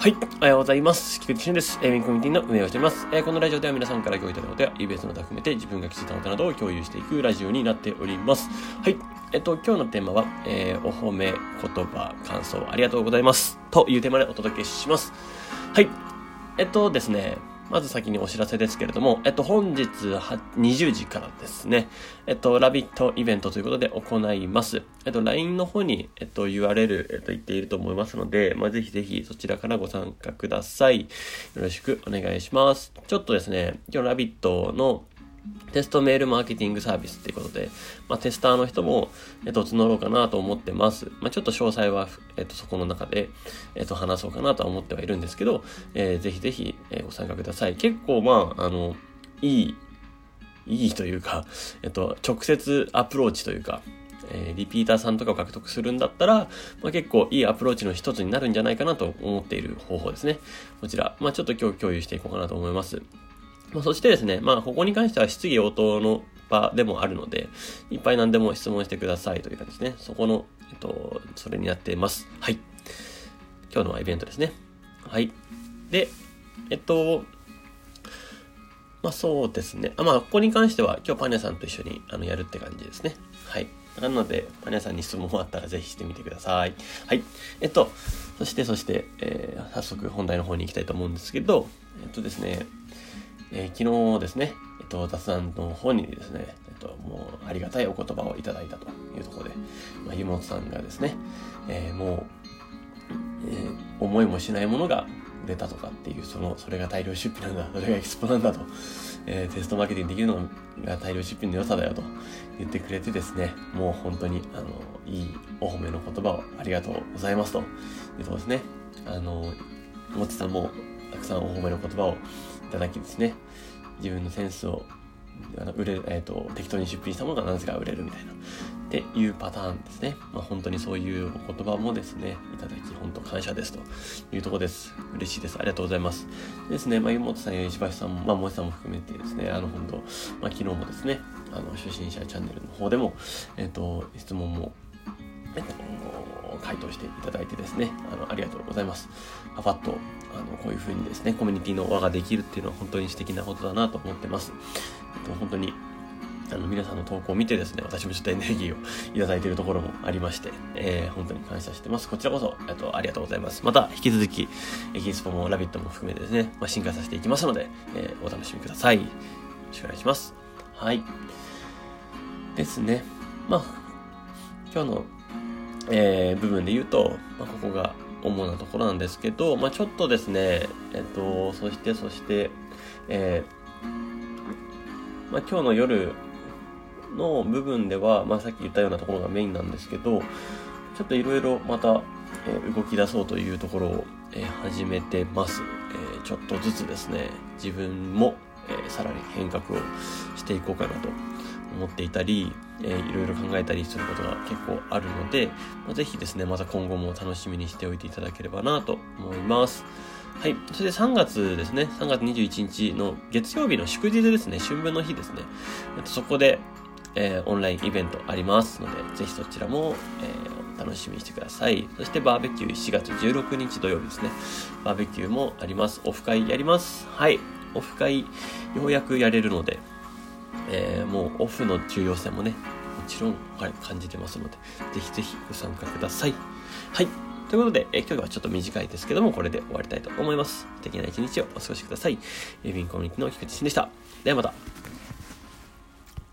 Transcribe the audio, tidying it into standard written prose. はい、おはようございます。菊池俊です。ウィンコミュニティの運営をしております。このラジオでは皆さんから今日いただいたことや、イベントなどを含めて自分が気づいたことなどを共有していくラジオになっております。はい、今日のテーマは、お褒め、言葉、感想、ありがとうございます。というテーマでお届けします。はい、ですね、まず先にお知らせですけれども、本日20時からですね、ラビットイベントということで行います。LINE の方に、URL、言っていると思いますので、ぜひぜひそちらからご参加ください。よろしくお願いします。ちょっとですね、今日ラビットのテストメールマーケティングサービスということで、テスターの人も、募ろうかなと思ってます。ちょっと詳細は、そこの中で、話そうかなとは思ってはいるんですけど、ぜひぜひ、ご参加ください。結構、いいというか、直接アプローチというか、リピーターさんとかを獲得するんだったら、結構いいアプローチの一つになるんじゃないかなと思っている方法ですね。こちら、ちょっと今日共有していこうかなと思います。そしてですね、ここに関しては質疑応答の場でもあるので、いっぱい何でも質問してくださいという感じですね。そこの、それになっています。はい。今日のイベントですね。はい。で、そうですね。ここに関しては今日パニャさんと一緒にやるって感じですね。はい。なので、パニャさんに質問があったらぜひしてみてください。はい。そして、早速本題の方に行きたいと思うんですけど、ですね、昨日ですね、雑談の方にですね、もうありがたいお言葉をいただいたというところで、湯本さんがですね、思いもしないものが売れたとかっていう、それが大量出品なんだ、それがエキスポなんだと、テストマーケティングできるのが大量出品の良さだよと言ってくれてですね、もう本当にいいお褒めの言葉をありがとうございますというところですね。もちさんもたくさんお褒めの言葉をいただきですね、自分のセンスを売れる、適当に出品したものが何故か売れるみたいなっていうパターンですね。本当にそういうお言葉もですねいただき、本当感謝ですというところです。嬉しいです。ありがとうございますですね。湯本さんや石橋さんも、もえさんも含めてですね、本当、昨日もですね、初心者チャンネルの方でも、質問も、回答していただいてですね、ありがとうございます。パッとこういう風にですね、コミュニティの輪ができるっていうのは本当に素敵なことだなと思ってます。本当に皆さんの投稿を見てですね、私もちょっとエネルギーをいただいているところもありまして、本当に感謝してます。こちらこそありがとうございます。また引き続きエキスポもラビットも含めてですね、進化させていきますので、お楽しみください。よろしくお願いします。はい。ですね。今日の部分で言うと、ここが主なところなんですけど、ちょっとですね、そして、今日の夜の部分では、さっき言ったようなところがメインなんですけど、ちょっといろいろまた、動き出そうというところを、始めてます。ちょっとずつですね、自分も、さらに変革をしていこうかなと思っていたり、いろいろ考えたりすることが結構あるので、ぜひですね、また今後も楽しみにしておいていただければなと思います。はい。それで3月ですね、3月21日の月曜日の祝日ですね、春分の日ですね。そこで、オンラインイベントありますので、ぜひそちらも、楽しみにしてください。そしてバーベキュー4月16日土曜日ですね。バーベキューもあります。オフ会やります。はい。オフ会、ようやくやれるので、もうオフの重要性もね、もちろん、感じてますので、ぜひぜひご参加ください。はい。ということで、今日はちょっと短いですけども、これで終わりたいと思います。素敵な一日をお過ごしください。ウィンコミュニティの菊池俊でした。ではまた。